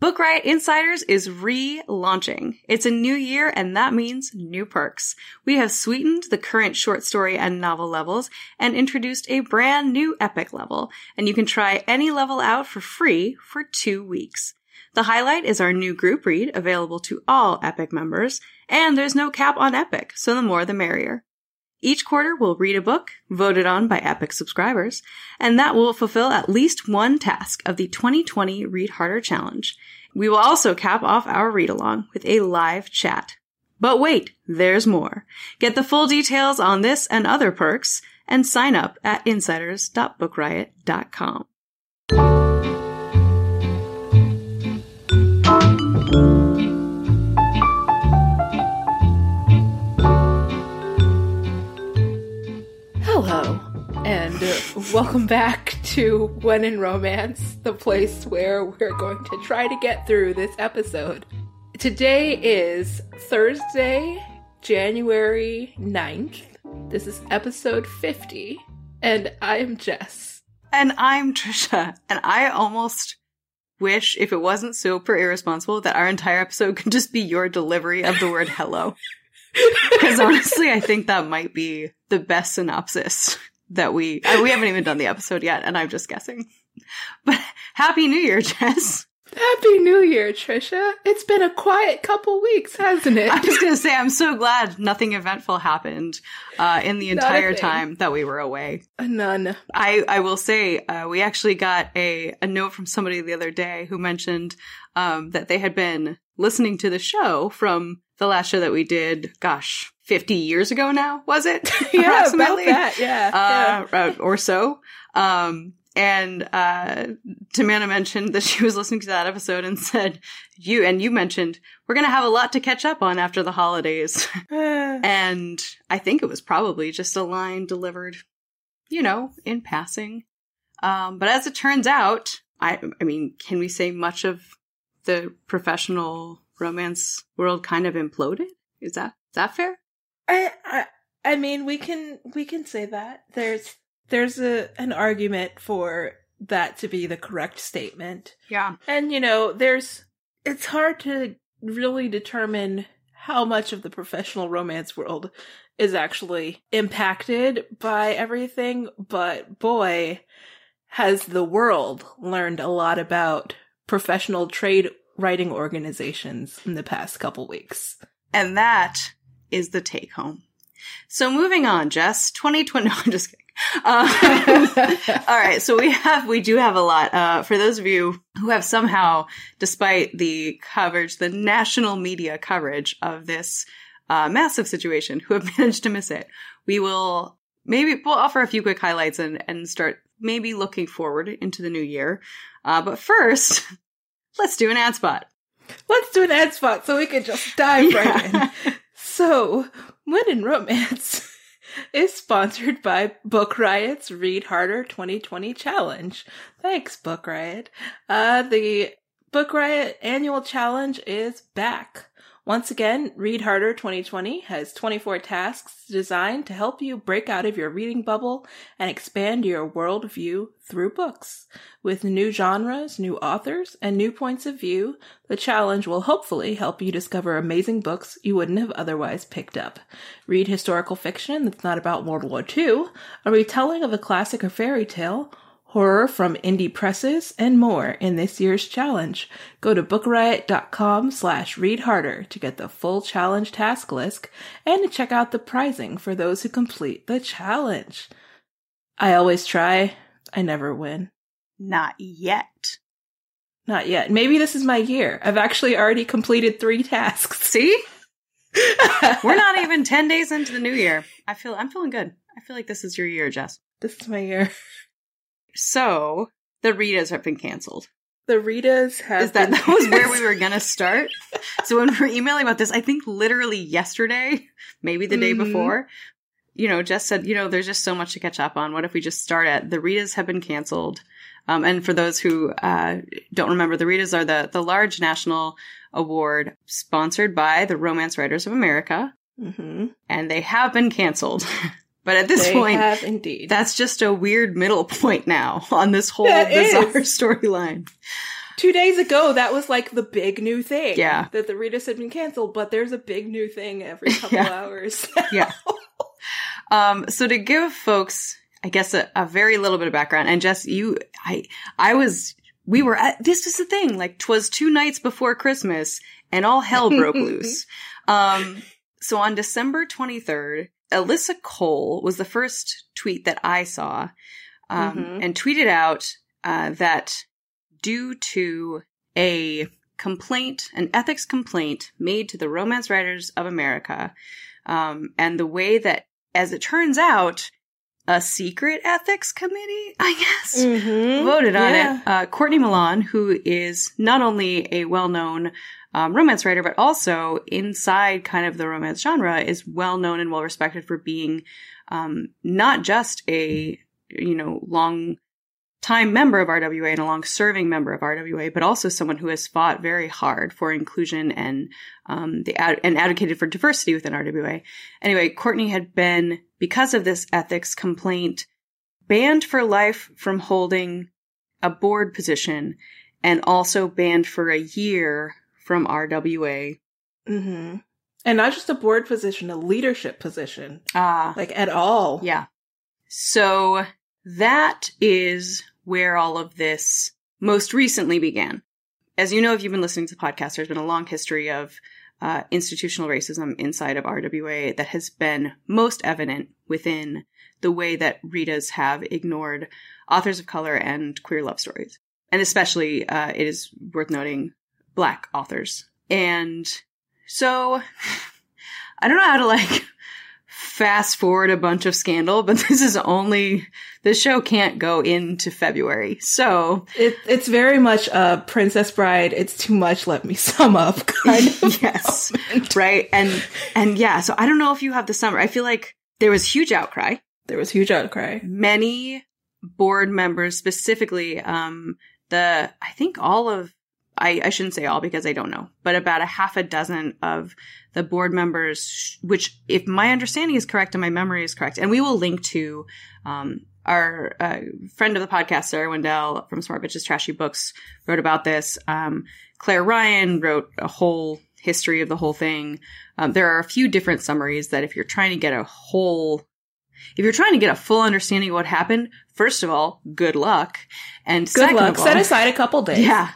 Book Riot Insiders is relaunching. It's a new year, and that means new perks. We have sweetened the current short story and novel levels and introduced a brand new epic level, and you can try any level out for free for 2 weeks. The highlight is our new group read, available to all Epic members, and there's no cap on Epic, so the more the merrier. Each quarter, we'll read a book, voted on by Epic subscribers, and that will fulfill at least one task of the 2020 Read Harder Challenge. We will also cap off our read-along with a live chat. But wait, there's more. Get the full details on this and other perks, and sign up at insiders.bookriot.com. And welcome back to When in Romance, the place where we're going to try to get through this episode. Today is Thursday, January 9th. This is episode 50, and I'm Jess. And I'm Trisha, and I almost wish, if it wasn't super irresponsible, that our entire episode could just be your delivery of the word hello. Because honestly, I think that might be the best synopsis. That we haven't even done the episode yet, and I'm just guessing. But Happy New Year, Jess. Happy New Year, Trisha. It's been a quiet couple weeks, hasn't it? I was going to say, I'm so glad nothing eventful happened in the entire time that we were away. None. I will say, we actually got a note from somebody the other day who mentioned that they had been listening to the show from the last show that we did, 50 years ago now, was it? Yeah, approximately. About that, yeah. Or so. And Tamana mentioned that she was listening to that episode and said, you mentioned, we're going to have a lot to catch up on after the holidays. And I think it was probably just a line delivered, in passing. But as it turns out, I mean, can we say much of the professional romance world kind of imploded? Is that fair? I mean, we can say that. There's an argument for that to be the correct statement. Yeah. And it's hard to really determine how much of the professional romance world is actually impacted by everything, but boy, has the world learned a lot about professional trade writing organizations in the past couple weeks. And that is the take home. So moving on, Jess, 2020. No, I'm just kidding. All right. So we do have a lot. For those of you who have somehow, despite the coverage, the national media coverage of this massive situation, who have managed to miss it, we'll offer a few quick highlights and start maybe looking forward into the new year. But first, let's do an ad spot. Let's do an ad spot so we can just dive right in. So, When in Romance is sponsored by Book Riot's Read Harder 2020 Challenge. Thanks, Book Riot. The Book Riot Annual Challenge is back. Once again, Read Harder 2020 has 24 tasks designed to help you break out of your reading bubble and expand your worldview through books. With new genres, new authors, and new points of view, the challenge will hopefully help you discover amazing books you wouldn't have otherwise picked up. Read historical fiction that's not about World War II, a retelling of a classic or fairy tale, horror from indie presses, and more in this year's challenge. Go to bookriot.com/readharder to get the full challenge task list and to check out the prizing for those who complete the challenge. I always try. I never win. Not yet. Not yet. Maybe this is my year. I've actually already completed 3 tasks. See? We're not even 10 days into the new year. I'm feeling good. I feel like this is your year, Jess. This is my year. So, the readers have been canceled. The Ritas have... That was where we were going to start? So when we were emailing about this, I think literally yesterday, maybe the day before, you know, Jess said, you know, there's just so much to catch up on. What if we just start at The Ritas have been canceled? And for those who don't remember, The Ritas are the large national award sponsored by the Romance Writers of America. Mm-hmm. And they have been canceled. But at this point, have indeed. That's just a weird middle point now on this whole bizarre storyline. 2 days ago, that was like the big new thing. Yeah. That the Ritas had been canceled, but there's a big new thing every couple hours. Yeah. So to give folks, I guess, a very little bit of background, and Jess, we were at, this is the thing, like 'twas two nights before Christmas and all hell broke loose. So on December 23rd, Alyssa Cole was the first tweet that I saw and tweeted out that due to a complaint, an ethics complaint made to the Romance Writers of America, and the way that, as it turns out, a secret ethics committee, I guess, voted on it. Courtney Milan, who is not only a well-known romance writer, but also inside kind of the romance genre, is well known and well respected for being not just a, you know, long time member of RWA and a long serving member of RWA, but also someone who has fought very hard for inclusion and advocated for diversity within RWA. Anyway, Courtney had been, because of this ethics complaint, banned for life from holding a board position, and also banned for a year from RWA. Mm-hmm. And not just a board position, a leadership position. Like at all. Yeah. So that is where all of this most recently began. As you know, if you've been listening to the podcast, there's been a long history of institutional racism inside of RWA that has been most evident within the way that Ritas have ignored authors of color and queer love stories. And especially, it is worth noting, Black authors. And so I don't know how to like fast forward a bunch of scandal, but this show can't go into February. So it's very much a Princess Bride. It's too much. Let me sum up. Kind of. Yes. Moment. Right. And yeah, so I don't know if you have the summer. I feel like there was huge outcry. Many board members specifically, I think all of, I shouldn't say all because I don't know, but about a half a dozen of the board members, which if my understanding is correct and my memory is correct, and we will link to our friend of the podcast, Sarah Wendell from Smart Bitches Trashy Books, wrote about this. Claire Ryan wrote a whole history of the whole thing. There are a few different summaries that if you're trying to get if you're trying to get a full understanding of what happened, first of all, good luck. And good luck. Set aside a couple days. Yeah.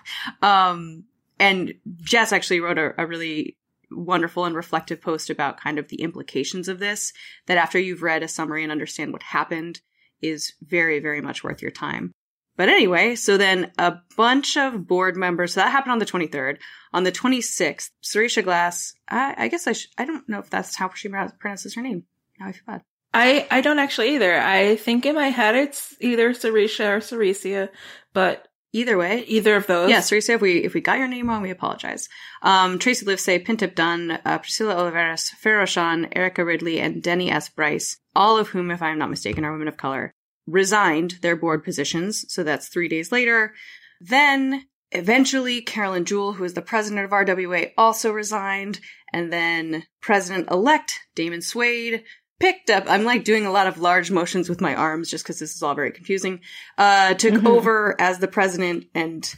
And Jess actually wrote a really wonderful and reflective post about kind of the implications of this, that after you've read a summary and understand what happened is very, very much worth your time. But anyway, so then a bunch of board members, so that happened on the 23rd. On the 26th, Sarisha Glass, I guess I don't know if that's how she pronounces her name. Now I feel bad. I don't actually either. I think in my head it's either Sarisha or Sarisia, but either way, either of those. Yeah, Sarisia, if we got your name wrong, we apologize. Tracy Livsay, Pintip Dunn, Priscilla Oliveras, Farroshan, Erica Ridley, and Denny S. Bryce, all of whom, if I'm not mistaken, are women of color, resigned their board positions. So that's 3 days later. Then eventually Carolyn Jewell, who is the president of RWA, also resigned. And then president-elect Damon Suede picked up, I'm like doing a lot of large motions with my arms just because this is all very confusing, took over as the president. And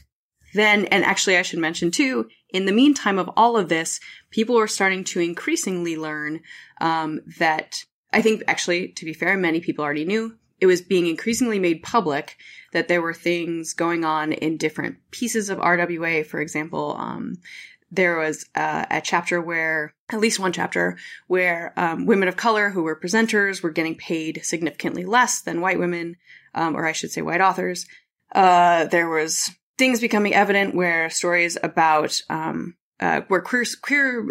actually I should mention too, in the meantime of all of this, people were starting to increasingly learn that, I think actually, to be fair, many people already knew, it was being increasingly made public that there were things going on in different pieces of RWA. For example, there was at least one chapter where women of color who were presenters were getting paid significantly less than white women, or I should say white authors. There was things becoming evident where stories about where queer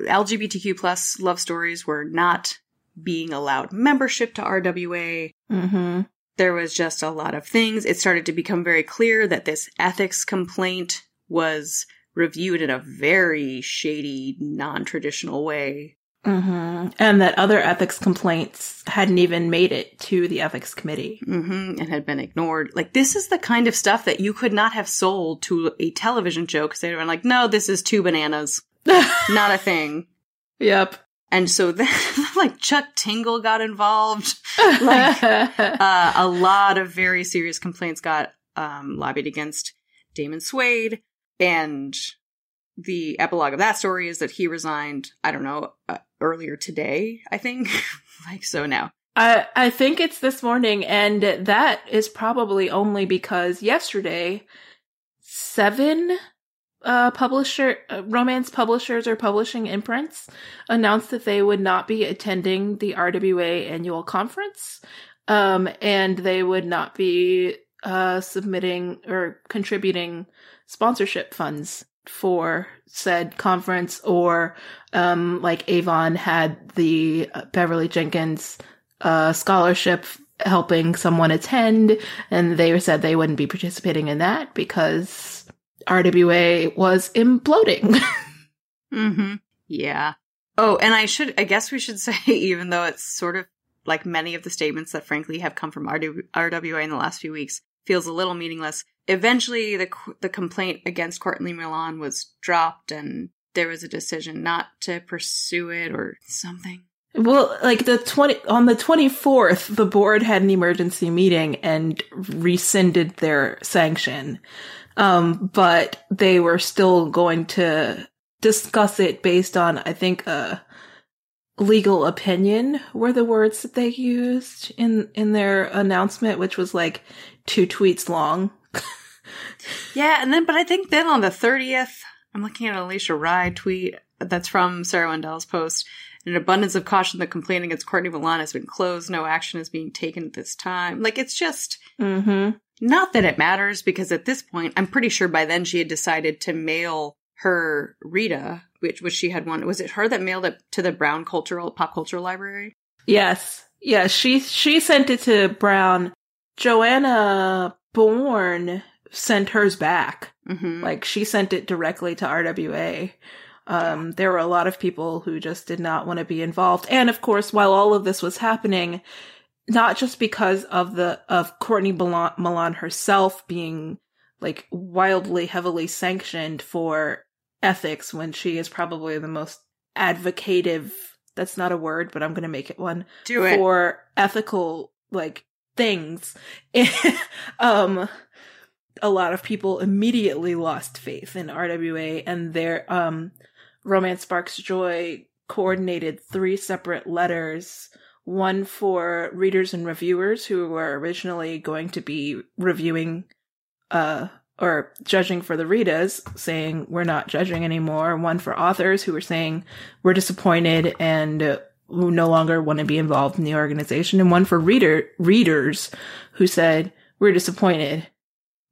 LGBTQ plus love stories were not being allowed membership to RWA. Mm-hmm. There was just a lot of things. It started to become very clear that this ethics complaint was reviewed in a very shady, non-traditional way. Mm-hmm. And that other ethics complaints hadn't even made it to the ethics committee. Mm-hmm. And had been ignored. Like, this is the kind of stuff that you could not have sold to a television show because they'd have been like, no, this is two bananas. Not a thing. Yep. And so then, like, Chuck Tingle got involved. Like, a lot of very serious complaints got lobbied against Damon Suede. And the epilogue of that story is that he resigned, I don't know, earlier today, I think. Like, so now. I think it's this morning, and that is probably only because yesterday, 7 romance publishers or publishing imprints announced that they would not be attending the RWA annual conference, and they would not be submitting or contributing sponsorship funds for said conference, or like Avon had the Beverly Jenkins scholarship helping someone attend, and they said they wouldn't be participating in that because RWA was imploding. Mm-hmm. Yeah. Oh, and I guess we should say, even though it's sort of like many of the statements that frankly have come from RWA in the last few weeks, feels a little meaningless. Eventually, the complaint against Courtney Milan was dropped, and there was a decision not to pursue it or something. Well, like on the 24th, the board had an emergency meeting and rescinded their sanction. But they were still going to discuss it based on, I think, a legal opinion were the words that they used in their announcement, which was like 2 tweets long. Yeah, but I think then on the 30th, I'm looking at an Alicia Rye tweet that's from Sarah Wendell's post. In an abundance of caution, the complaint against Courtney Milan has been closed. No action is being taken at this time. Like, it's just... Mm-hmm. Not that it matters, because at this point, I'm pretty sure by then she had decided to mail her Rita, which she had won. Was it her that mailed it to the Brown cultural pop cultural library? Yes. Yeah, she sent it to Brown. Joanna Bourne sent hers back. Mm-hmm. Like, she sent it directly to RWA. There were a lot of people who just did not want to be involved. And, of course, while all of this was happening... Not just because of Courtney Milan herself being like wildly heavily sanctioned for ethics when she is probably the most advocative, that's not a word, but I'm going to make it one. Do it. For ethical like things. A lot of people immediately lost faith in RWA, and their Romance Sparks Joy coordinated 3 separate letters. One for readers and reviewers who were originally going to be reviewing or judging for the Ritas, saying, we're not judging anymore. One for authors who were saying, we're disappointed and who no longer want to be involved in the organization. And one for readers who said, we're disappointed.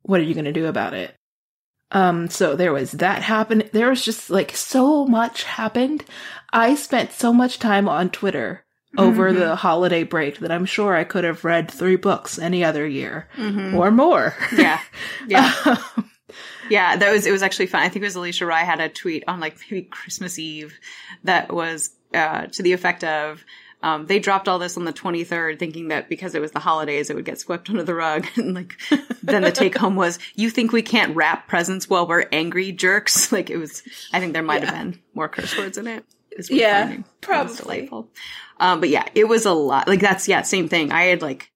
What are you going to do about it? So there was that happened. There was just like so much happened. I spent so much time on Twitter over mm-hmm. the holiday break that I'm sure I could have read 3 books any other year mm-hmm. or more. Yeah. Yeah. Yeah. It was actually fun. I think it was Alicia Rye had a tweet on like maybe Christmas Eve that was to the effect of, they dropped all this on the 23rd thinking that because it was the holidays, it would get swept under the rug. And like, then the take home was, you think we can't wrap presents while we're angry jerks? Like, it was, I think there might have been more curse words in it. Yeah, finding. Probably. It was delightful. But yeah, it was a lot. Like, that's, yeah, same thing. I had like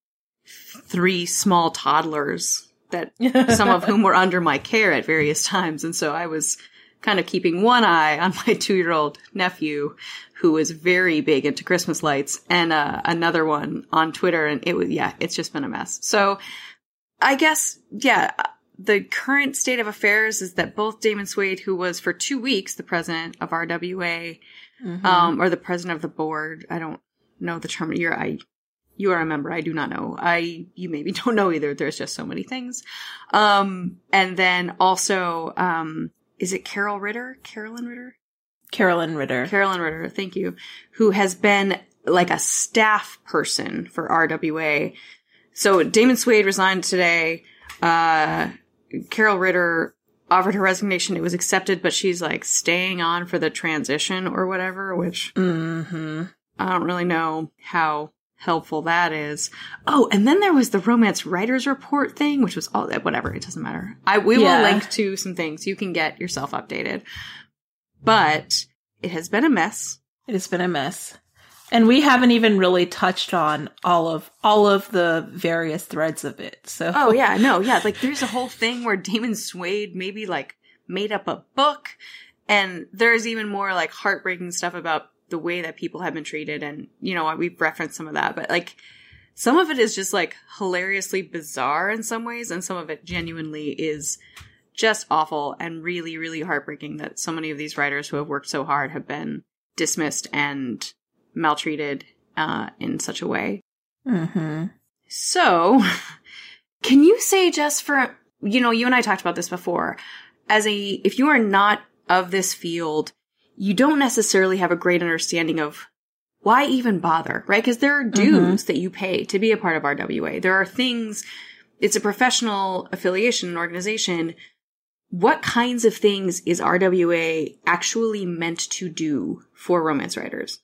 3 small toddlers that some of whom were under my care at various times. And so I was kind of keeping one eye on my 2-year-old nephew, who was very big into Christmas lights, and another one on Twitter. And it was, yeah, it's just been a mess. So I guess, yeah, the current state of affairs is that both Damon Suede, who was for 2 weeks the president of RWA, mm-hmm. Or the president of the board. I don't know the term. You are a member. I do not know. You maybe don't know either. There's just so many things. And then also, is it Carolyn Ritter? Carolyn Ritter. Thank you. Who has been like a staff person for RWA. So Damon Suede resigned today. Carol Ritter offered her resignation. It was accepted, but she's like staying on for the transition or whatever, which I don't really know how helpful that is. Oh, and then there was the Romance Writers Report thing, which was all that, whatever. It doesn't matter. We will link to some things. You can get yourself updated, but it has been a mess. It has been a mess. And we haven't even really touched on all of the various threads of it. So like there's a whole thing where Damon Suede maybe like made up a book, and there's even more like heartbreaking stuff about the way that people have been treated, and you know we've referenced some of that, but like some of it is just like hilariously bizarre in some ways, and some of it genuinely is just awful and really, really heartbreaking that so many of these writers who have worked so hard have been dismissed and maltreated in such a way. Mm-hmm. So, can you say just for, you know, you and I talked about this before, if you are not of this field, you don't necessarily have a great understanding of why even bother, right? Because there are dues that you pay to be a part of RWA. There are things, it's a professional affiliation and organization. What kinds of things is RWA actually meant to do for romance writers?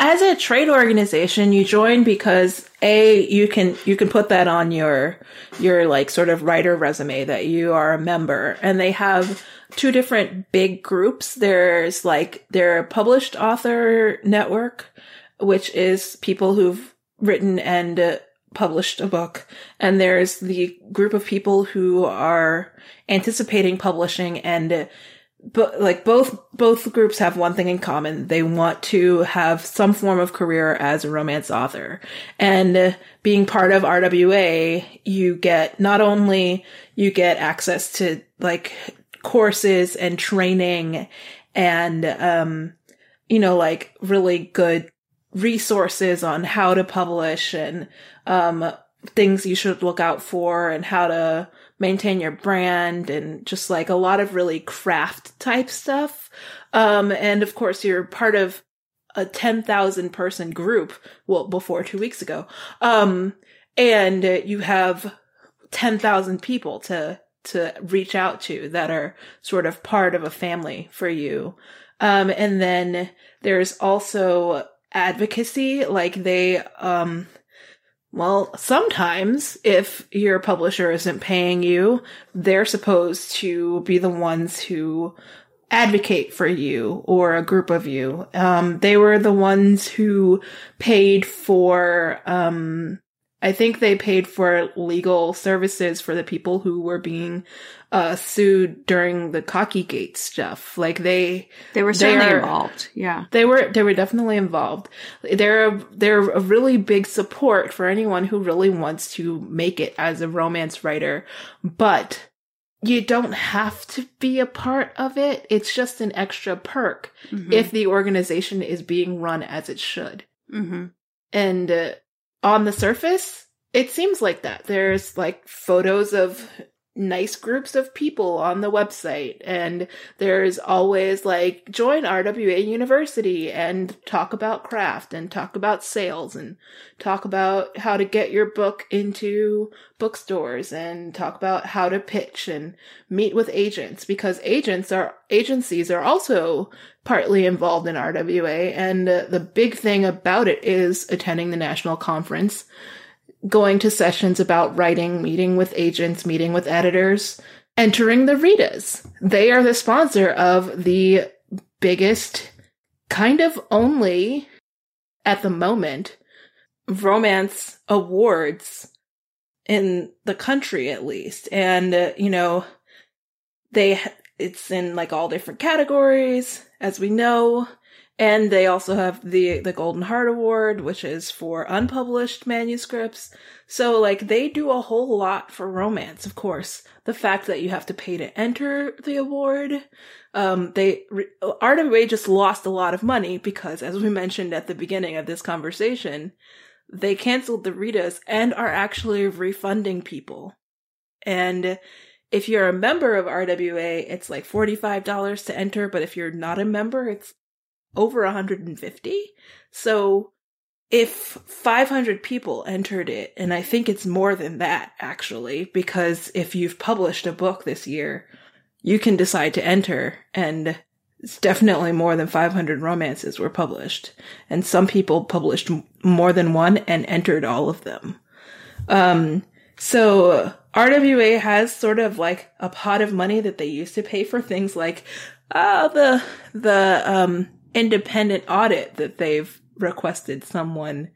As a trade organization, you join because you can put that on your like sort of writer resume that you are a member, and they have two different big groups. There's like their published author network, which is people who've written and published a book, and there's the group of people who are anticipating publishing and but like both groups have one thing in common. They want to have some form of career as a romance author. And being part of RWA, you get access to like courses and training and, you know, like really good resources on how to publish and, things you should look out for and how to maintain your brand and just like a lot of really craft type stuff. And of course you're part of a 10,000 person group. Well, before 2 weeks ago. And you have 10,000 people to reach out to that are sort of part of a family for you. And then there's also advocacy, like they, well, sometimes if your publisher isn't paying you, they're supposed to be the ones who advocate for you or a group of you. They were the ones who paid for, I think they paid for legal services for the people who were being sued during the Cockygate stuff. Like they were certainly involved. Yeah, they were definitely involved. They're a really big support for anyone who really wants to make it as a romance writer, but you don't have to be a part of it. It's just an extra perk if the organization is being run as it should. Mm-hmm. And on the surface, it seems like that. There's like photos of nice groups of people on the website, and there's always like join RWA University and talk about craft and talk about sales and talk about how to get your book into bookstores and talk about how to pitch and meet with agents, because agencies are also partly involved in RWA. And the big thing about it is attending the national conference, going to sessions about writing, meeting with agents, meeting with editors, entering the RITAs. They are the sponsor of the biggest, kind of only, at the moment, romance awards in the country, at least. And, you know, it's in like all different categories, as we know. And they also have the Golden Heart Award, which is for unpublished manuscripts. So, like, they do a whole lot for romance, of course. The fact that you have to pay to enter the award. RWA just lost a lot of money because, as we mentioned at the beginning of this conversation, they canceled the RITAs and are actually refunding people. And if you're a member of RWA, it's like $45 to enter. But if you're not a member, it's over 150. So if 500 people entered it, and I think it's more than that actually, because if you've published a book this year, you can decide to enter, and it's definitely more than 500 romances were published. And some people published more than one and entered all of them. So RWA has sort of like a pot of money that they used to pay for things like the independent audit that they've requested someone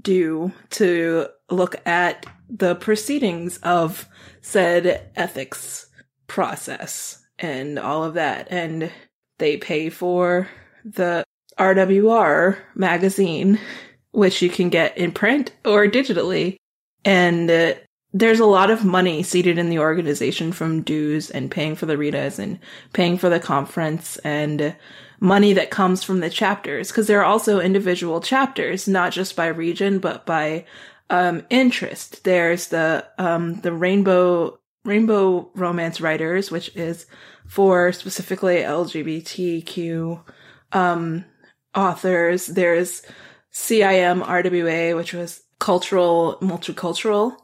do to look at the proceedings of said ethics process and all of that. And they pay for the RWR magazine, which you can get in print or digitally. And there's a lot of money seated in the organization from dues and paying for the readers and paying for the conference and money that comes from the chapters, because there are also individual chapters, not just by region, but by interest. There's the Rainbow Romance Writers, which is for specifically LGBTQ authors. There's CIMRWA, which was multicultural.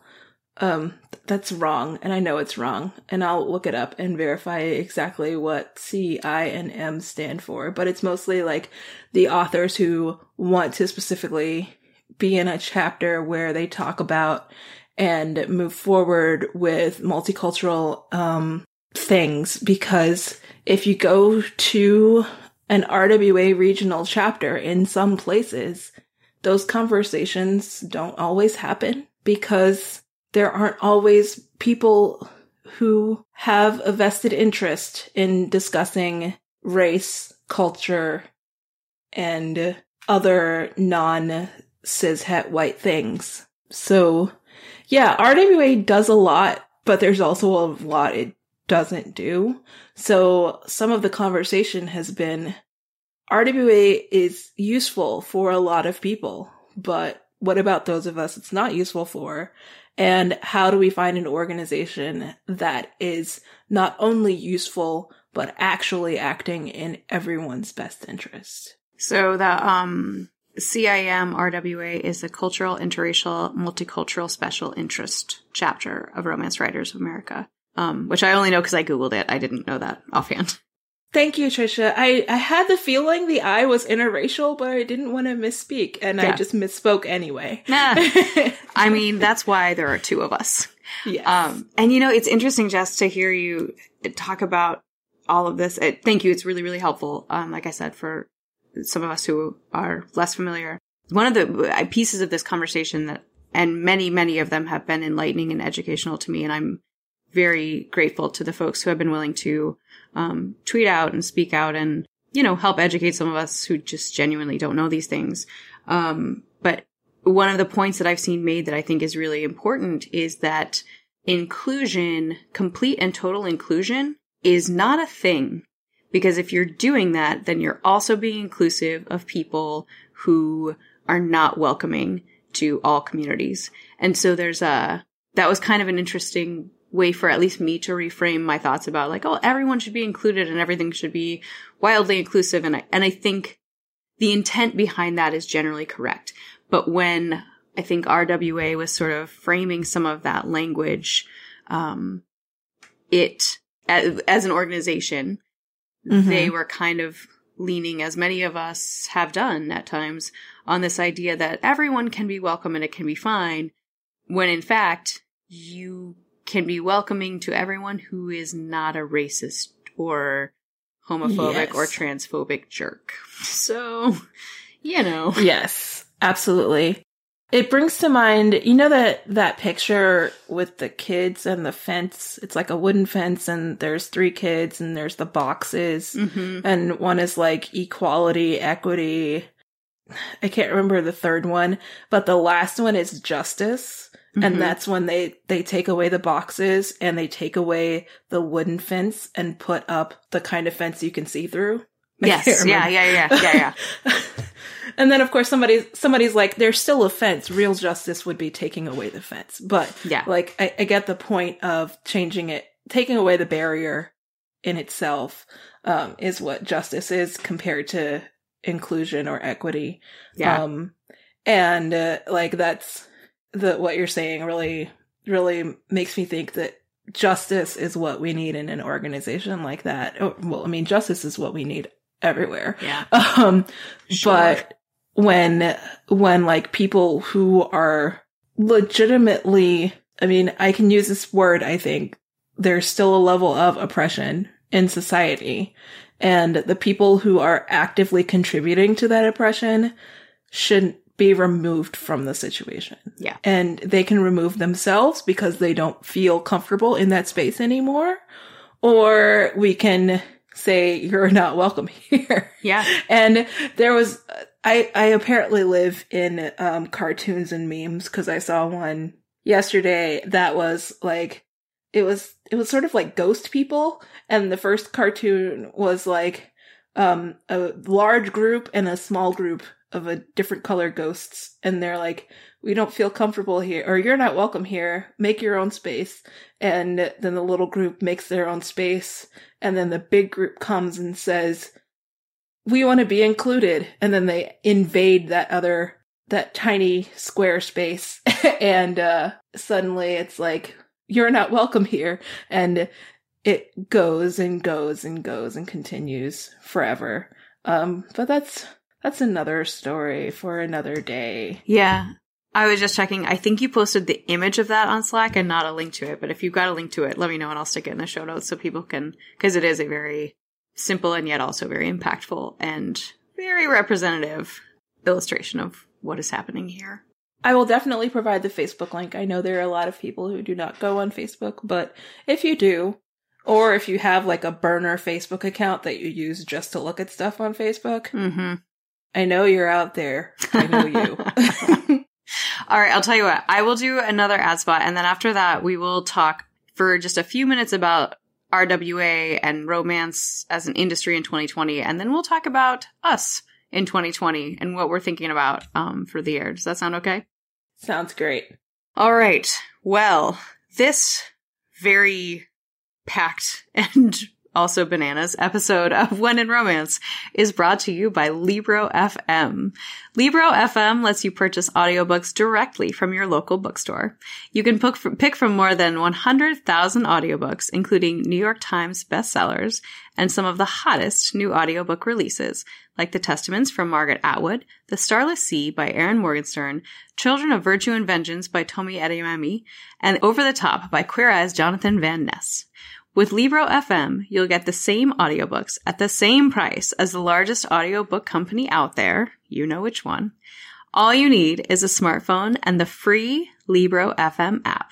That's wrong, and I know it's wrong, and I'll look it up and verify exactly what C, I, and M stand for, but it's mostly like the authors who want to specifically be in a chapter where they talk about and move forward with multicultural things, because if you go to an RWA regional chapter in some places, those conversations don't always happen because there aren't always people who have a vested interest in discussing race, culture, and other non-cishet white things. So, yeah, RWA does a lot, but there's also a lot it doesn't do. So some of the conversation has been, RWA is useful for a lot of people, but what about those of us it's not useful for? And how do we find an organization that is not only useful, but actually acting in everyone's best interest? So the CIMRWA is a Cultural, Interracial, Multicultural Special Interest chapter of Romance Writers of America, which I only know because I Googled it. I didn't know that offhand. Thank you, Trisha. I had the feeling the I was interracial, but I didn't want to misspeak, and yeah. I just misspoke anyway. Nah. I mean, that's why there are two of us. Yes. And, you know, it's interesting, Jess, to hear you talk about all of this. Thank you. It's really, really helpful, like I said, for some of us who are less familiar. One of the pieces of this conversation that, and many, many of them have been enlightening and educational to me, and I'm very grateful to the folks who have been willing to tweet out and speak out and, you know, help educate some of us who just genuinely don't know these things. But one of the points that I've seen made that I think is really important is that inclusion, complete and total inclusion, is not a thing. Because if you're doing that, then you're also being inclusive of people who are not welcoming to all communities. And so that was kind of an interesting way for at least me to reframe my thoughts about like, oh, everyone should be included and everything should be wildly inclusive. And I think the intent behind that is generally correct. But when I think RWA was sort of framing some of that language, it, as an organization, mm-hmm. they were kind of leaning, as many of us have done at times, on this idea that everyone can be welcome and it can be fine, when in fact, you can be welcoming to everyone who is not a racist or homophobic yes. or transphobic jerk. So, you know. Yes, absolutely. It brings to mind, you know, that picture with the kids and the fence. It's like a wooden fence and there's three kids and there's the boxes. Mm-hmm. And one is like equality, equity. I can't remember the third one, but the last one is justice. And mm-hmm. that's when they take away the boxes and they take away the wooden fence and put up the kind of fence you can see through. Yes. Yeah. And then, of course, somebody's like, there's still a fence. Real justice would be taking away the fence. But yeah, like I get the point of changing it, taking away the barrier in itself is what justice is compared to inclusion or equity. Yeah. Like that's what you're saying really, really makes me think that justice is what we need in an organization like that. Well, I mean, justice is what we need everywhere. Yeah. Sure. But when like people who are legitimately, I mean, I can use this word, I think, there's still a level of oppression in society. And the people who are actively contributing to that oppression shouldn't be removed from the situation. Yeah. And they can remove themselves because they don't feel comfortable in that space anymore. Or we can say, you're not welcome here. Yeah. And there was, I apparently live in cartoons and memes because I saw one yesterday that was like, it was sort of like ghost people. And the first cartoon was like a large group and a small group of a different color ghosts. And they're like, we don't feel comfortable here, or you're not welcome here. Make your own space. And then the little group makes their own space. And then the big group comes and says, we want to be included. And then they invade that tiny square space. And suddenly it's like, you're not welcome here. And it goes and goes and goes and continues forever. But that's another story for another day. Yeah. I was just checking. I think you posted the image of that on Slack and not a link to it. But if you've got a link to it, let me know and I'll stick it in the show notes so people can, because it is a very simple and yet also very impactful and very representative illustration of what is happening here. I will definitely provide the Facebook link. I know there are a lot of people who do not go on Facebook, but if you do, or if you have like a burner Facebook account that you use just to look at stuff on Facebook, mm-hmm. I know you're out there. I know you. All right. I'll tell you what. I will do another ad spot. And then after that, we will talk for just a few minutes about RWA and romance as an industry in 2020. And then we'll talk about us in 2020 and what we're thinking about for the year. Does that sound okay? Sounds great. All right. Well, this very packed and also bananas episode of When in Romance is brought to you by Libro FM. Libro FM lets you purchase audiobooks directly from your local bookstore. You can pick from more than 100,000 audiobooks, including New York Times bestsellers and some of the hottest new audiobook releases, like The Testaments from Margaret Atwood, The Starless Sea by Erin Morgenstern, Children of Virtue and Vengeance by Tomi Edemami, and Over the Top by Queer Eye's Jonathan Van Ness. With Libro FM, you'll get the same audiobooks at the same price as the largest audiobook company out there. You know which one. All you need is a smartphone and the free Libro FM app.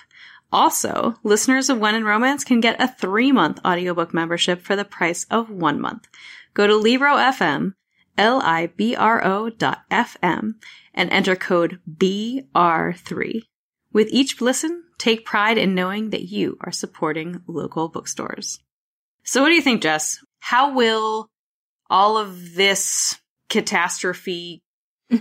Also, listeners of When in Romance can get a 3-month audiobook membership for the price of 1 month. Go to Libro FM, Libro.fm, and enter code BR3. With each listen, take pride in knowing that you are supporting local bookstores. So what do you think, Jess? How will all of this catastrophe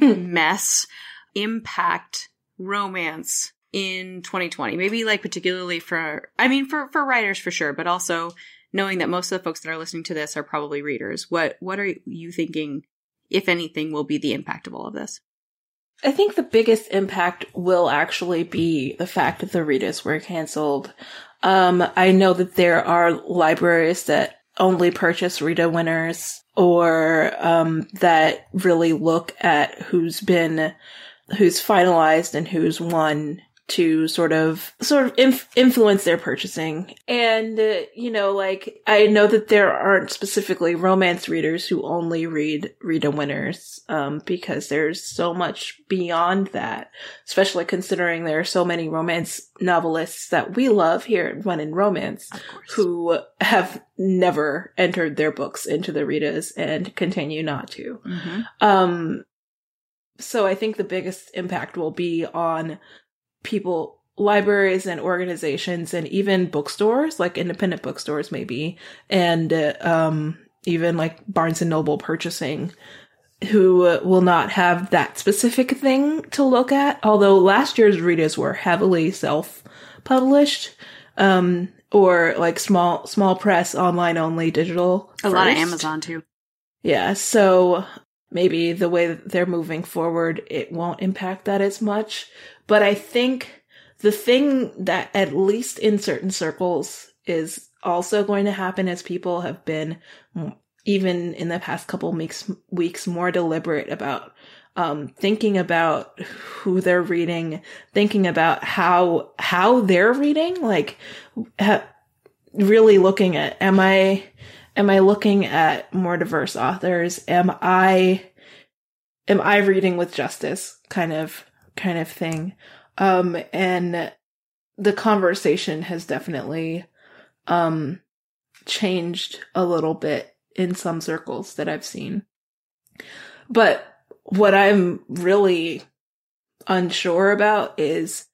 mess impact romance in 2020? Maybe like particularly for writers for sure, but also knowing that most of the folks that are listening to this are probably readers. What are you thinking, if anything, will be the impact of all of this? I think the biggest impact will actually be the fact that the readers were canceled. I know that there are libraries that only purchase Rita winners or that really look at who's finalized and who's won to sort of influence their purchasing. And, like, I know that there aren't specifically romance readers who only read Rita winners, because there's so much beyond that, especially considering there are so many romance novelists that we love here at When in Romance who have never entered their books into the Ritas and continue not to. Mm-hmm. So I think the biggest impact will be on people, libraries and organizations, and even bookstores, like independent bookstores maybe, and even like Barnes and Noble purchasing, who will not have that specific thing to look at. Although last year's readers were heavily self-published, or like small press, online only, digital. A lot of Amazon too. Yeah, so maybe the way that they're moving forward, it won't impact that as much. But I think The thing that, at least in certain circles, is also going to happen as people have been, even in the past couple weeks, more deliberate about thinking about who they're reading, thinking about how they're reading, like really looking at, am I looking at more diverse authors? Am I reading with justice kind of thing? And the conversation has definitely, changed a little bit in some circles that I've seen. But what I'm really unsure about is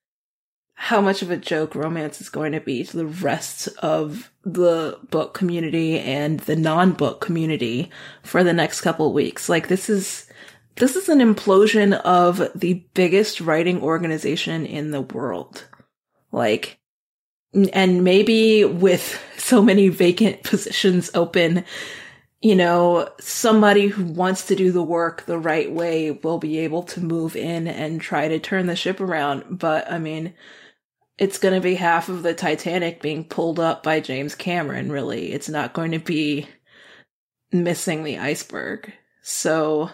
how much of a joke romance is going to be to the rest of the book community and the non-book community for the next couple of weeks. Like, this is an implosion of the biggest writing organization in the world. Like, and maybe with so many vacant positions open, you know, somebody who wants to do the work the right way will be able to move in and try to turn the ship around. But I mean, it's going to be half of the Titanic being pulled up by James Cameron, really. It's not going to be missing the iceberg. So,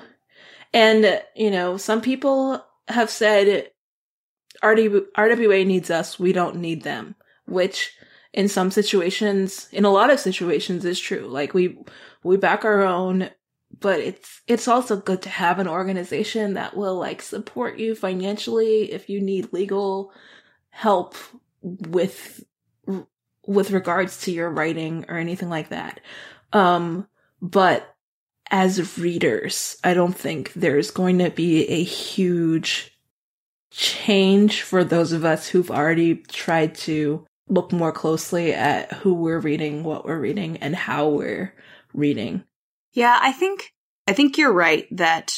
and, you know, some people have said RWA needs us, we don't need them, which in some situations, in a lot of situations, is true. Like, we back our own, but it's also good to have an organization that will, like, support you financially if you need legal help with regards to your writing or anything like that. But as readers, I don't think there's going to be a huge change for those of us who've already tried to look more closely at who we're reading, what we're reading, and how we're reading. Yeah, I think you're right that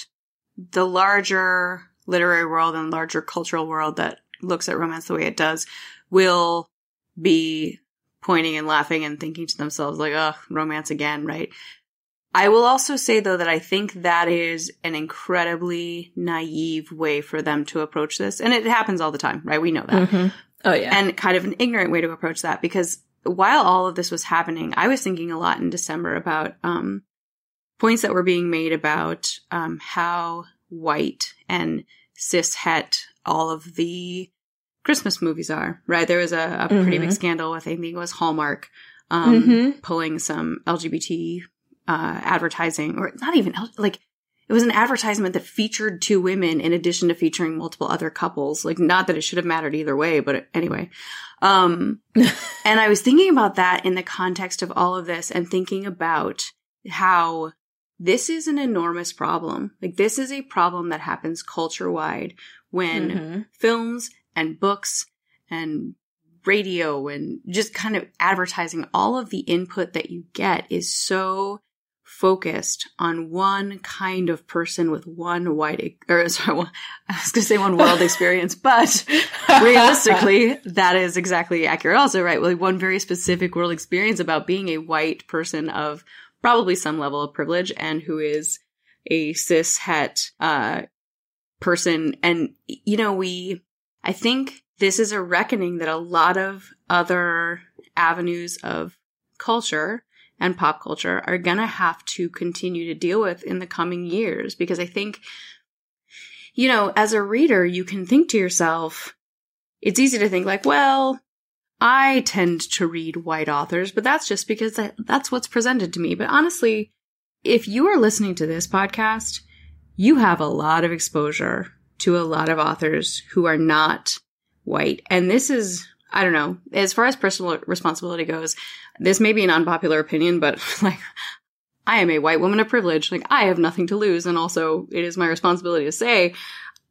the larger literary world and larger cultural world that looks at romance the way it does will be pointing and laughing and thinking to themselves, like, oh, romance again, right? I will also say, though, that I think that is an incredibly naive way for them to approach this. And it happens all the time, right? We know that. Mm-hmm. Oh, yeah. And kind of an ignorant way to approach that, because while all of this was happening, I was thinking a lot in December about points that were being made about how white and cishet all of the Christmas movies are, right? There was a pretty big scandal with, I think it was Hallmark, pulling some LGBT advertising, or not even, like, it was an advertisement that featured two women in addition to featuring multiple other couples. Like, not that it should have mattered either way, but anyway. And I was thinking about that in the context of all of this and thinking about how this is an enormous problem. Like, this is a problem that happens culture-wide when films and books and radio and just kind of advertising, all of the input that you get is so focused on one kind of person with one one world experience, but realistically, that is exactly accurate also, right? Like, one very specific world experience about being a white person of probably some level of privilege and who is a cishet person. And, you know, I think this is a reckoning that a lot of other avenues of culture and pop culture are going to have to continue to deal with in the coming years. Because I think, you know, as a reader, you can think to yourself, it's easy to think like, well, I tend to read white authors, but that's just because that's what's presented to me. But honestly, if you are listening to this podcast, you have a lot of exposure to a lot of authors who are not white. And this is, I don't know, as far as personal responsibility goes, this may be an unpopular opinion, but, like, I am a white woman of privilege. Like, I have nothing to lose. And also, it is my responsibility to say,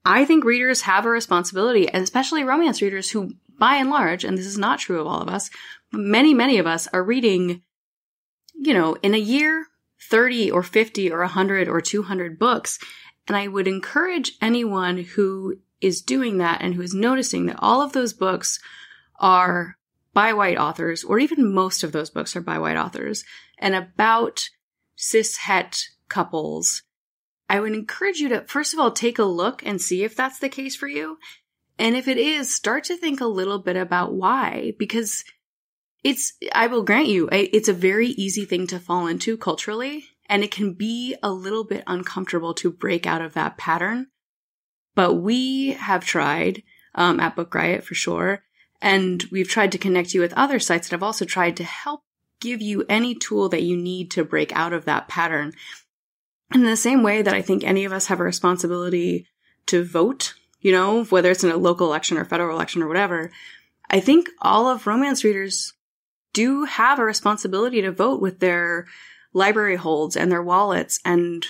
I think readers have a responsibility, and especially romance readers who, by and large, and this is not true of all of us, but many, many of us are reading, you know, in a year, 30 or 50 or 100 or 200 books. And I would encourage anyone who is doing that and who is noticing that all of those books are by white authors, or even most of those books are by white authors, and about cishet couples, I would encourage you to, first of all, take a look and see if that's the case for you. And if it is, start to think a little bit about why, because I will grant you, it's a very easy thing to fall into culturally, and it can be a little bit uncomfortable to break out of that pattern. But we have tried at Book Riot for sure, and we've tried to connect you with other sites that have also tried to help give you any tool that you need to break out of that pattern. In the same way that I think any of us have a responsibility to vote, you know, whether it's in a local election or federal election or whatever, I think all of romance readers do have a responsibility to vote with their library holds and their wallets and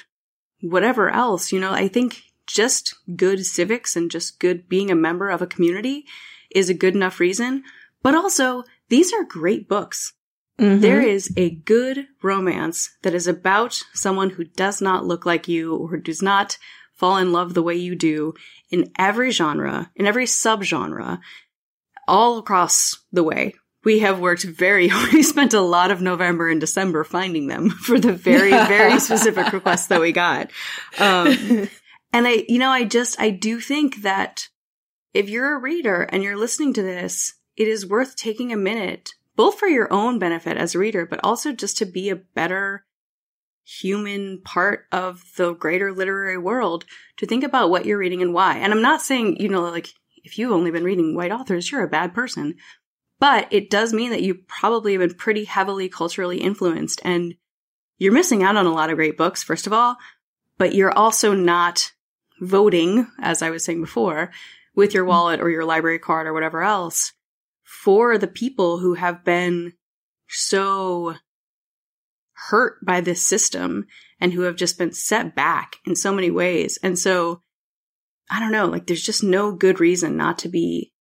whatever else. You know, I think just good civics and just good being a member of a community is a good enough reason. But also, these are great books. Mm-hmm. There is a good romance that is about someone who does not look like you or who does not fall in love the way you do in every genre, in every subgenre, all across the way. We have worked very hard. We spent a lot of November and December finding them for the very, very specific requests that we got. And I do think that if you're a reader and you're listening to this, it is worth taking a minute, both for your own benefit as a reader, but also just to be a better human part of the greater literary world, to think about what you're reading and why. And I'm not saying, you know, like, if you've only been reading white authors, you're a bad person. But it does mean that you probably have been pretty heavily culturally influenced, and you're missing out on a lot of great books, first of all, but you're also not voting, as I was saying before, with your wallet or your library card or whatever else, for the people who have been so hurt by this system and who have just been set back in so many ways. And so, I don't know, like, there's just no good reason not to be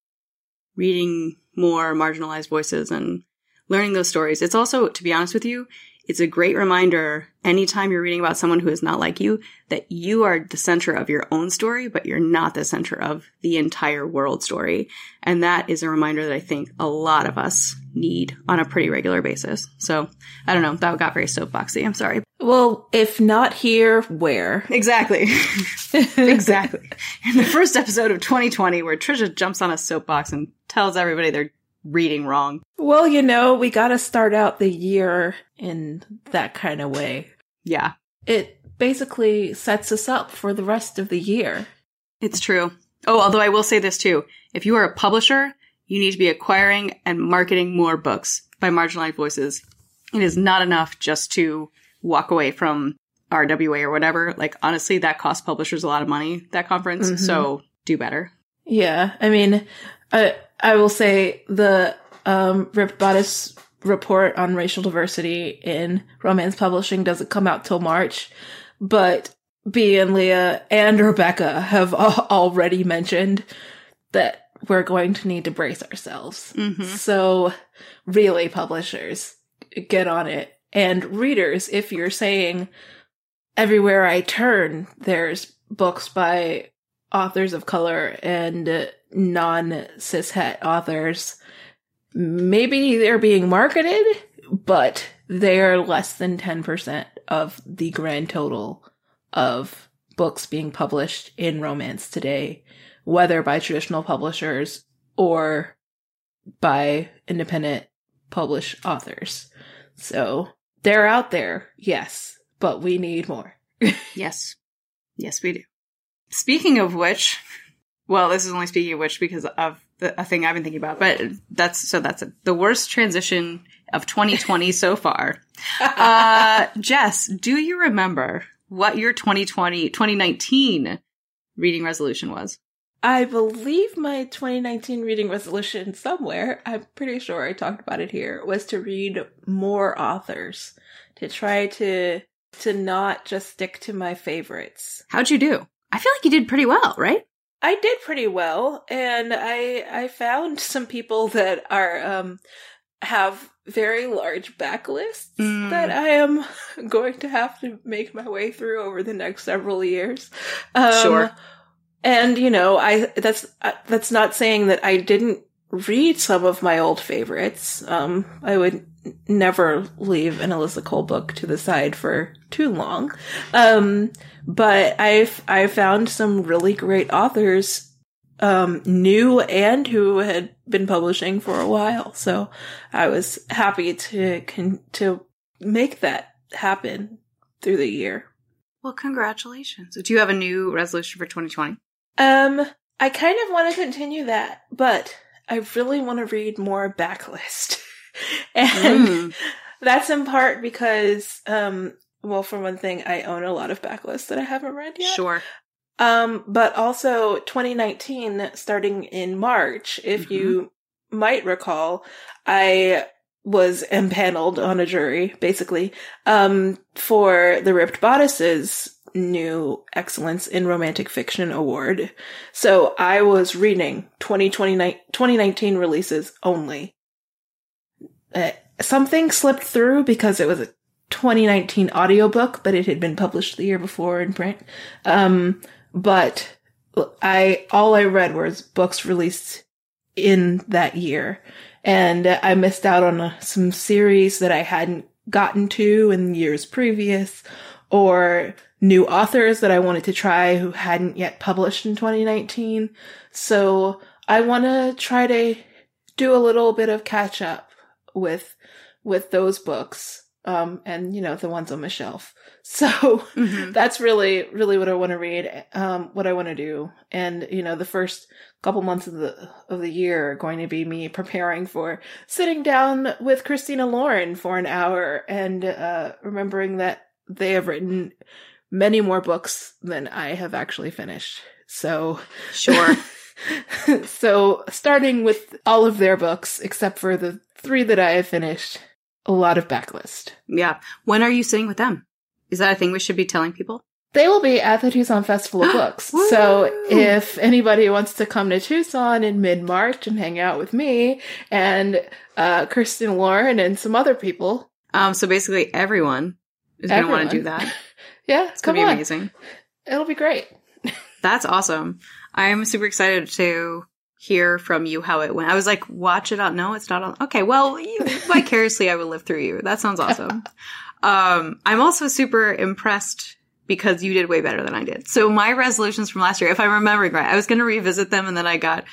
reading more marginalized voices and learning those stories. It's also, to be honest with you, it's a great reminder anytime you're reading about someone who is not like you, that you are the center of your own story, but you're not the center of the entire world story. And that is a reminder that I think a lot of us need on a pretty regular basis. So I don't know, that got very soapboxy. I'm sorry. Well, if not here, where? Exactly. Exactly. In the first episode of 2020, where Trisha jumps on a soapbox and tells everybody they're reading wrong. Well, you know, we got to start out the year in that kind of way. Yeah. It basically sets us up for the rest of the year. It's true. Oh, although I will say this too. If you are a publisher, you need to be acquiring and marketing more books by marginalized voices. It is not enough just to walk away from RWA or whatever. Like, honestly, that cost publishers a lot of money, that conference. Mm-hmm. So do better. Yeah. I mean, I will say the Rip Bodice report on racial diversity in romance publishing doesn't come out till March, but Bea and Leah and Rebecca have already mentioned that we're going to need to brace ourselves. Mm-hmm. So really, publishers, get on it. And readers, if you're saying everywhere I turn, there's books by authors of color and non-cishet authors, maybe they're being marketed, but they are less than 10% of the grand total of books being published in romance today, whether by traditional publishers or by independent published authors. So they're out there, yes, but we need more. Yes. Yes, we do. Speaking of which, well, this is only speaking of which because of a thing I've been thinking about, but that's the worst transition of 2020 so far. Jess, do you remember what your 2019 reading resolution was? I believe my 2019 reading resolution somewhere, I'm pretty sure I talked about it here, was to read more authors, to try to not just stick to my favorites. How'd you do? I feel like you did pretty well, right? I did pretty well, and I found some people that are have very large backlists that I am going to have to make my way through over the next several years. Sure. And you know, that's not saying that I didn't read some of my old favorites. I would never leave an Alyssa Cole book to the side for too long. But I found some really great authors new and who had been publishing for a while. So I was happy to make that happen through the year. Well, congratulations. Do you have a new resolution for 2020? I kind of want to continue that, but I really want to read more Backlist. And that's in part because, well, for one thing, I own a lot of Backlist that I haven't read yet. Sure. But also 2019, starting in March, if you might recall, I was empaneled on a jury, basically, for the Ripped Bodices New Excellence in Romantic Fiction Award. So I was reading 2019 releases only. Something slipped through because it was a 2019 audiobook, but it had been published the year before in print. But all I read was books released in that year. And I missed out on some series that I hadn't gotten to in years previous, or new authors that I wanted to try who hadn't yet published in 2019. So I want to try to do a little bit of catch up with those books. And you know, the ones on my shelf. So that's really, really what I want to read, what I want to do. And, you know, the first couple months of the year are going to be me preparing for sitting down with Christina Lauren for an hour and, remembering that they have written many more books than I have actually finished. So. Sure. So starting with all of their books, except for the three that I have finished. A lot of Backlist. Yeah. When are you sitting with them? Is that a thing we should be telling people? They will be at the Tucson Festival of Books. So if anybody wants to come to Tucson in mid-March and hang out with me and Kirsten Lauren and some other people. So basically everyone is going to want to do that. Yeah. It's going to be amazing. It'll be great. That's awesome. I'm super excited to hear from you how it went. I was like, watch it on. No, it's not on. Okay, well, vicariously, I will live through you. That sounds awesome. I'm also super impressed because you did way better than I did. So my resolutions from last year, if I'm remembering right, I was going to revisit them, and then I got,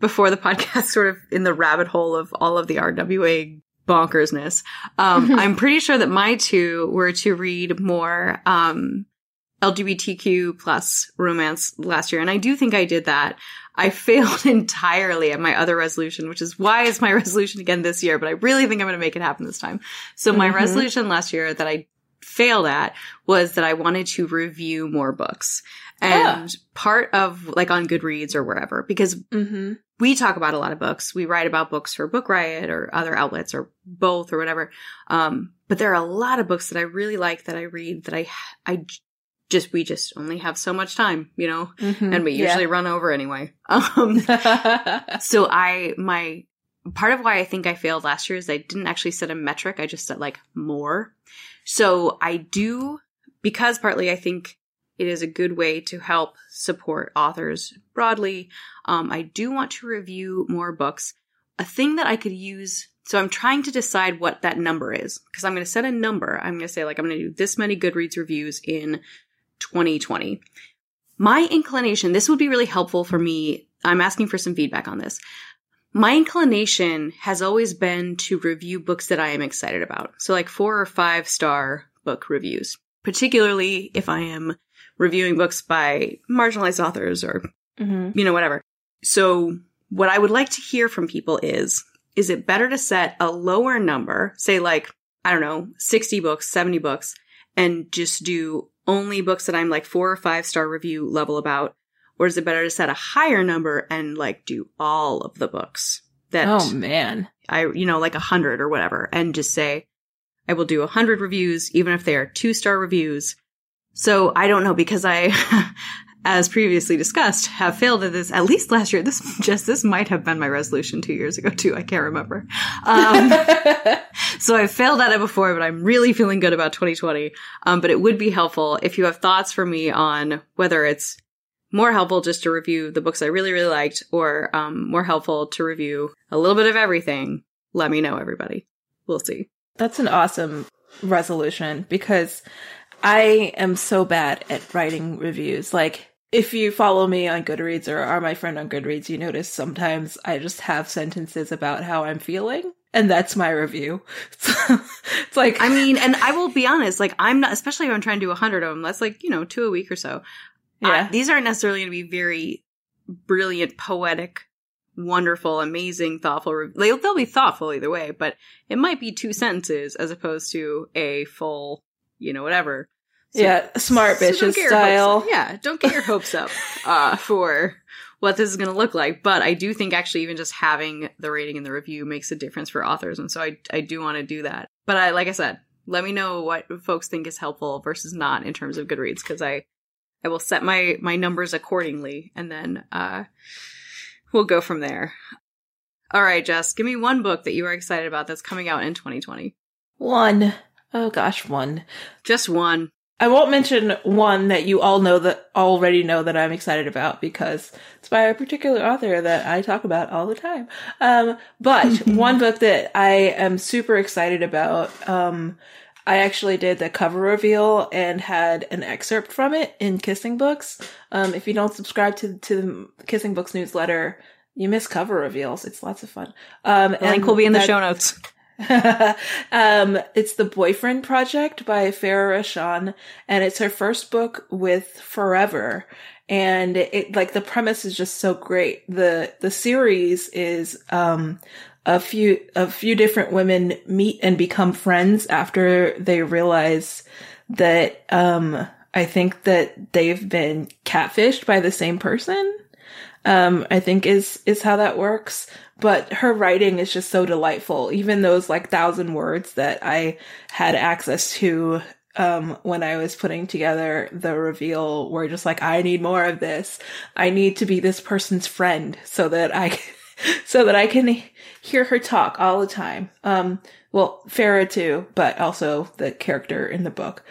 before the podcast, sort of in the rabbit hole of all of the RWA bonkersness. I'm pretty sure that my two were to read more LGBTQ plus romance last year, and I do think I did that. I failed entirely at my other resolution, which is why it's my resolution again this year, but I really think I'm going to make it happen this time. So my resolution last year that I failed at was that I wanted to review more books. And part of, like, on Goodreads or wherever, because we talk about a lot of books. We write about books for Book Riot or other outlets or both or whatever. But there are a lot of books that I really like that I read that we just only have so much time, you know, and we usually run over anyway. So my part of why I think I failed last year is I didn't actually set a metric. I just set like more. So I do, because partly I think it is a good way to help support authors broadly. I do want to review more books. A thing that I could use. So I'm trying to decide what that number is, because I'm going to set a number. I'm going to say, like, I'm going to do this many Goodreads reviews in 2020. My inclination, this would be really helpful for me. I'm asking for some feedback on this. My inclination has always been to review books that I am excited about. So like 4 or 5 star book reviews, particularly if I am reviewing books by marginalized authors or, you know, whatever. So what I would like to hear from people is it better to set a lower number, say like, I don't know, 60 books, 70 books, and just do only books that I'm like 4 or 5 star review level about, or is it better to set a higher number and like do all of the books that like 100 or whatever, and just say I will do 100 reviews, even if they are 2 star reviews. So I don't know, because I, as previously discussed, have failed at this at least last year. This might have been my resolution 2 years ago too. I can't remember. So I failed at it before, but I'm really feeling good about 2020. But it would be helpful if you have thoughts for me on whether it's more helpful just to review the books I really, really liked, or more helpful to review a little bit of everything. Let me know, everybody. We'll see. That's an awesome resolution, because I am so bad at writing reviews. Like, If you follow me on Goodreads or are my friend on Goodreads, you notice sometimes I just have sentences about how I'm feeling. And that's my review. So, it's like, I mean, and I will be honest, like I'm not, especially if I'm trying to do 100 of them, that's like, you know, 2 a week or so. Yeah. These aren't necessarily going to be very brilliant, poetic, wonderful, amazing, thoughtful reviews. They'll be thoughtful either way, but it might be 2 sentences as opposed to a full, you know, whatever. So, yeah, smart bitches so style. Yeah, don't get your hopes up for what this is going to look like. But I do think actually even just having the rating and the review makes a difference for authors. And so I do want to do that. But I, like I said, let me know what folks think is helpful versus not in terms of Goodreads, because I will set my numbers accordingly, and then we'll go from there. All right, Jess, give me one book that you are excited about that's coming out in 2020. One. Oh, gosh, one. Just one. I won't mention one that you all know that already know that I'm excited about because it's by a particular author that I talk about all the time. But one book that I am super excited about, I actually did the cover reveal and had an excerpt from it in Kissing Books. If you don't subscribe to the Kissing Books newsletter, you miss cover reveals. It's lots of fun. The link will be in the show notes. It's The Boyfriend Project by Farah Ashan, and it's her first book with Forever. And it, like, the premise is just so great. The series is, a few different women meet and become friends after they realize that, I think that they've been catfished by the same person. I think is how that works. But her writing is just so delightful. Even those like 1,000 words that I had access to, when I was putting together the reveal were just like, I need more of this. I need to be this person's friend so that I can hear her talk all the time. Well, Farah too, but also the character in the book.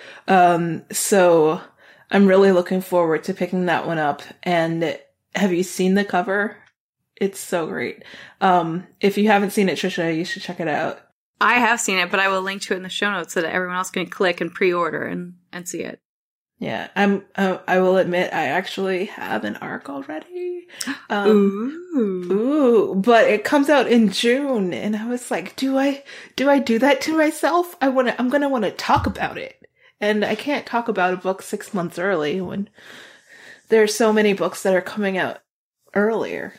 So I'm really looking forward to picking that one up. And have you seen the cover? It's so great. If you haven't seen it, Trisha, you should check it out. I have seen it, but I will link to it in the show notes so that everyone else can click and pre-order and see it. Yeah, I will admit I actually have an arc already. But it comes out in June, and I was like, do I do that to myself? I'm gonna want to talk about it, and I can't talk about a book 6 months early when there's so many books that are coming out earlier.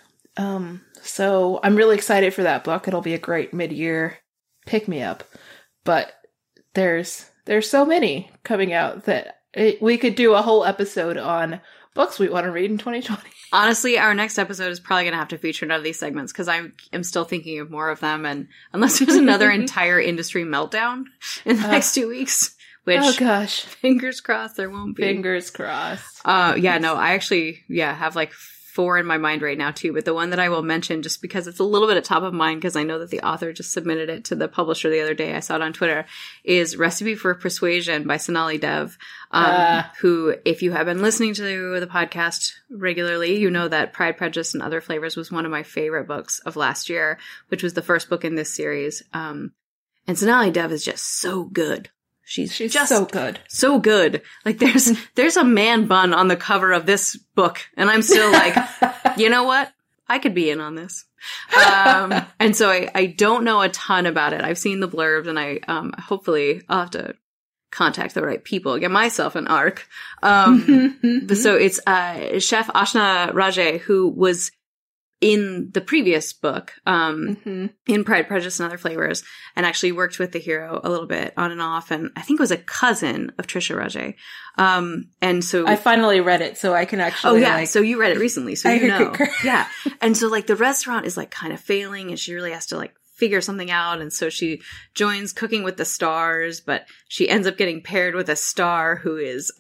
So I'm really excited for that book. It'll be a great mid-year pick-me-up. But there's so many coming out that we could do a whole episode on books we want to read in 2020. Honestly, our next episode is probably going to have to feature none of these segments because I am still thinking of more of them. And unless there's another entire industry meltdown in the next 2 weeks... Which, oh gosh, fingers crossed there won't be. Fingers crossed. Yeah, no, I actually, have like 4 in my mind right now too, but the one that I will mention just because it's a little bit at top of mind because I know that the author just submitted it to the publisher the other day, I saw it on Twitter, is Recipe for Persuasion by Sonali Dev, who, if you have been listening to the podcast regularly, you know that Pride, Prejudice, and Other Flavors was one of my favorite books of last year, which was the first book in this series. And Sonali Dev is just so good. She's just so good. So good. Like there's a man bun on the cover of this book. And I'm still like, you know what? I could be in on this. And so I don't know a ton about it. I've seen the blurbs and I hopefully I'll have to contact the right people, get myself an arc. So it's Chef Ashna Rajay, who was in the previous book, in Pride, Prejudice, and Other Flavors, and actually worked with the hero a little bit on and off, and I think it was a cousin of Trisha Rajay. And so... I finally read it, so I can actually... Oh, yeah, so you read it recently, so you know. Yeah, and so, like, the restaurant is, like, kind of failing, and she really has to, like, figure something out, and so she joins Cooking with the Stars, but she ends up getting paired with a star who is...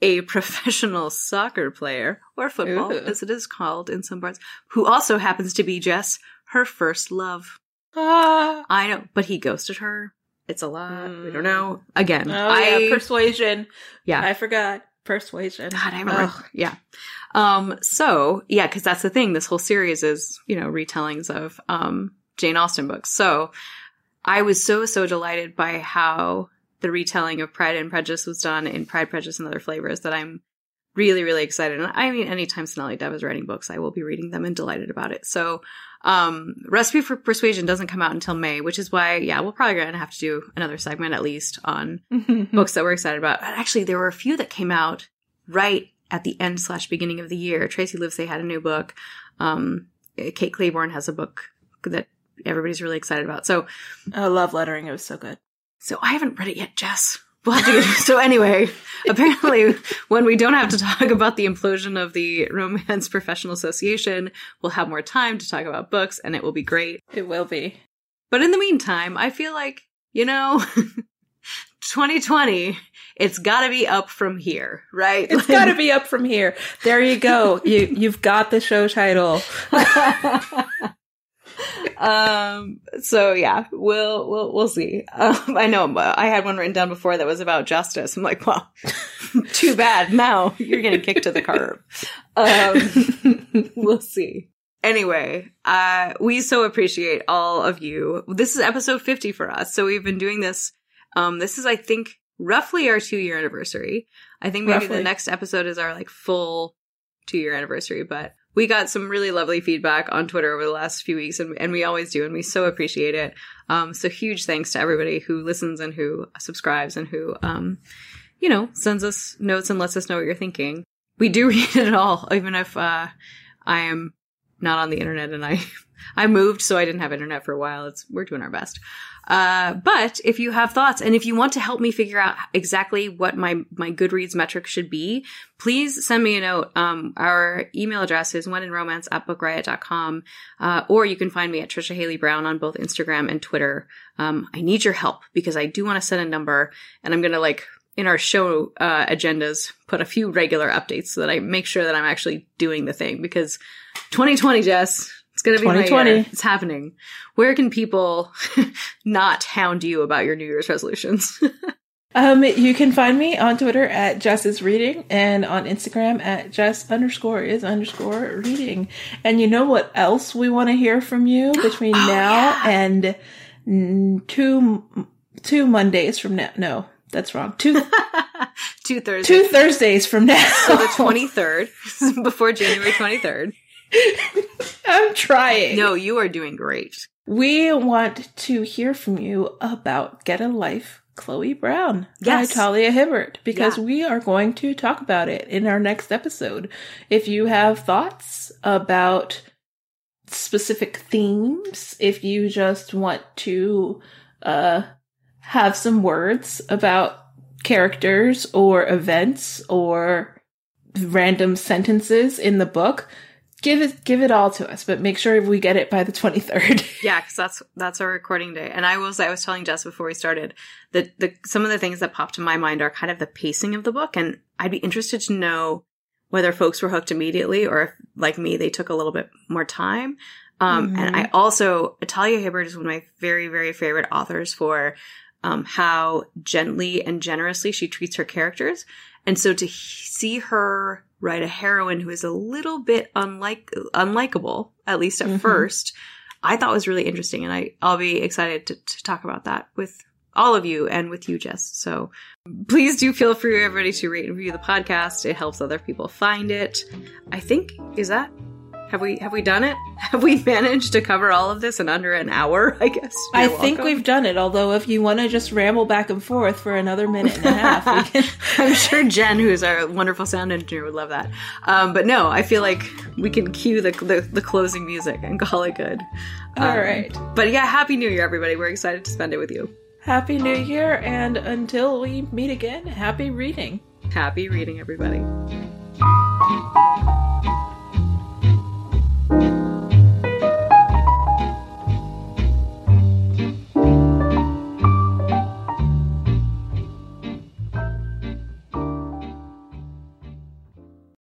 a professional soccer player, or football, as it is called in some parts, who also happens to be Jess, her first love. I know, but he ghosted her. It's a lot. We don't know. Again. Persuasion. Yeah. I forgot. Persuasion. God, I remember. Ugh. Yeah. So, yeah, because that's the thing. This whole series is, you know, retellings of Jane Austen books. So I was so delighted by how... the retelling of Pride and Prejudice was done in Pride, Prejudice, and Other Flavors that I'm really, really excited. And I mean, anytime Sonali Dev is writing books, I will be reading them and delighted about it. So Recipe for Persuasion doesn't come out until May, which is why, yeah, we're probably going to have to do another segment at least on books that we're excited about. But actually, there were a few that came out right at the end / beginning of the year. Tracy Livsay had a new book. Kate Claiborne has a book that everybody's really excited about. So I love lettering. It was so good. So I haven't read it yet, Jess. We'll have to get so anyway, apparently when we don't have to talk about the implosion of the Romance Professional Association, we'll have more time to talk about books, and it will be great. It will be. But in the meantime, I feel like, you know, 2020, it's got to be up from here, right? It's got to be up from here. There you go. You've got the show title. So yeah, we'll see. I know I had one written down before that was about justice. I'm like, well, too bad. Now you're getting kicked to the curb. We'll see. Anyway, we so appreciate all of you. This is episode 50 for us. So we've been doing this. This is, I think, roughly our 2-year anniversary. I think maybe the next episode is our like full 2-year anniversary, but we got some really lovely feedback on Twitter over the last few weeks, and we always do, and we so appreciate it. So huge thanks to everybody who listens and who subscribes and who, you know, sends us notes and lets us know what you're thinking. We do read it all, even if I am not on the internet, and I moved, so I didn't have internet for a while. We're doing our best. But if you have thoughts, and if you want to help me figure out exactly what my Goodreads metric should be, please send me a note. Our email address is wheninromance@bookriot.com. Or you can find me at Trisha Haley Brown on both Instagram and Twitter. I need your help because I do want to set a number, and I'm going to in our show agendas, put a few regular updates so that I make sure that I'm actually doing the thing, because 2020, Jess, it's going to be 2020. My year. It's happening. Where can people not hound you about your New Year's resolutions? You can find me on Twitter at JessIsReading and on Instagram at Jess_is_reading. And you know what else we want to hear from you between now and two Mondays from now? No. That's wrong. Two Thursdays from now. So the 23rd, before January 23rd. I'm trying. No, you are doing great. We want to hear from you about Get a Life, Chloe Brown by Talia Hibbert, because we are going to talk about it in our next episode. If you have thoughts about specific themes, if you just want to have some words about characters or events or random sentences in the book, give it all to us, but make sure we get it by the 23rd. Yeah, because that's our recording day. And I was telling Jess before we started that some of the things that popped to my mind are kind of the pacing of the book, and I'd be interested to know whether folks were hooked immediately or if, like me, they took a little bit more time. And I also, Talia Hibbert is one of my very, very favorite authors for how gently and generously she treats her characters. And so to see her write a heroine who is a little bit unlikable, at least at first, I thought was really interesting. And I'll be excited to talk about that with all of you and with you, Jess. So please do feel free, everybody, to rate and review the podcast. It helps other people find it. I think, is that... Have we done it? Have we managed to cover all of this in under an hour, I guess? I think we've done it, although if you want to just ramble back and forth for another minute and a half, we can. I'm sure Jen, who's our wonderful sound engineer, would love that. But no, I feel like we can cue the closing music and call it good. All right. But yeah, Happy New Year, everybody. We're excited to spend it with you. Happy New Year, and until we meet again, happy reading. Happy reading, everybody.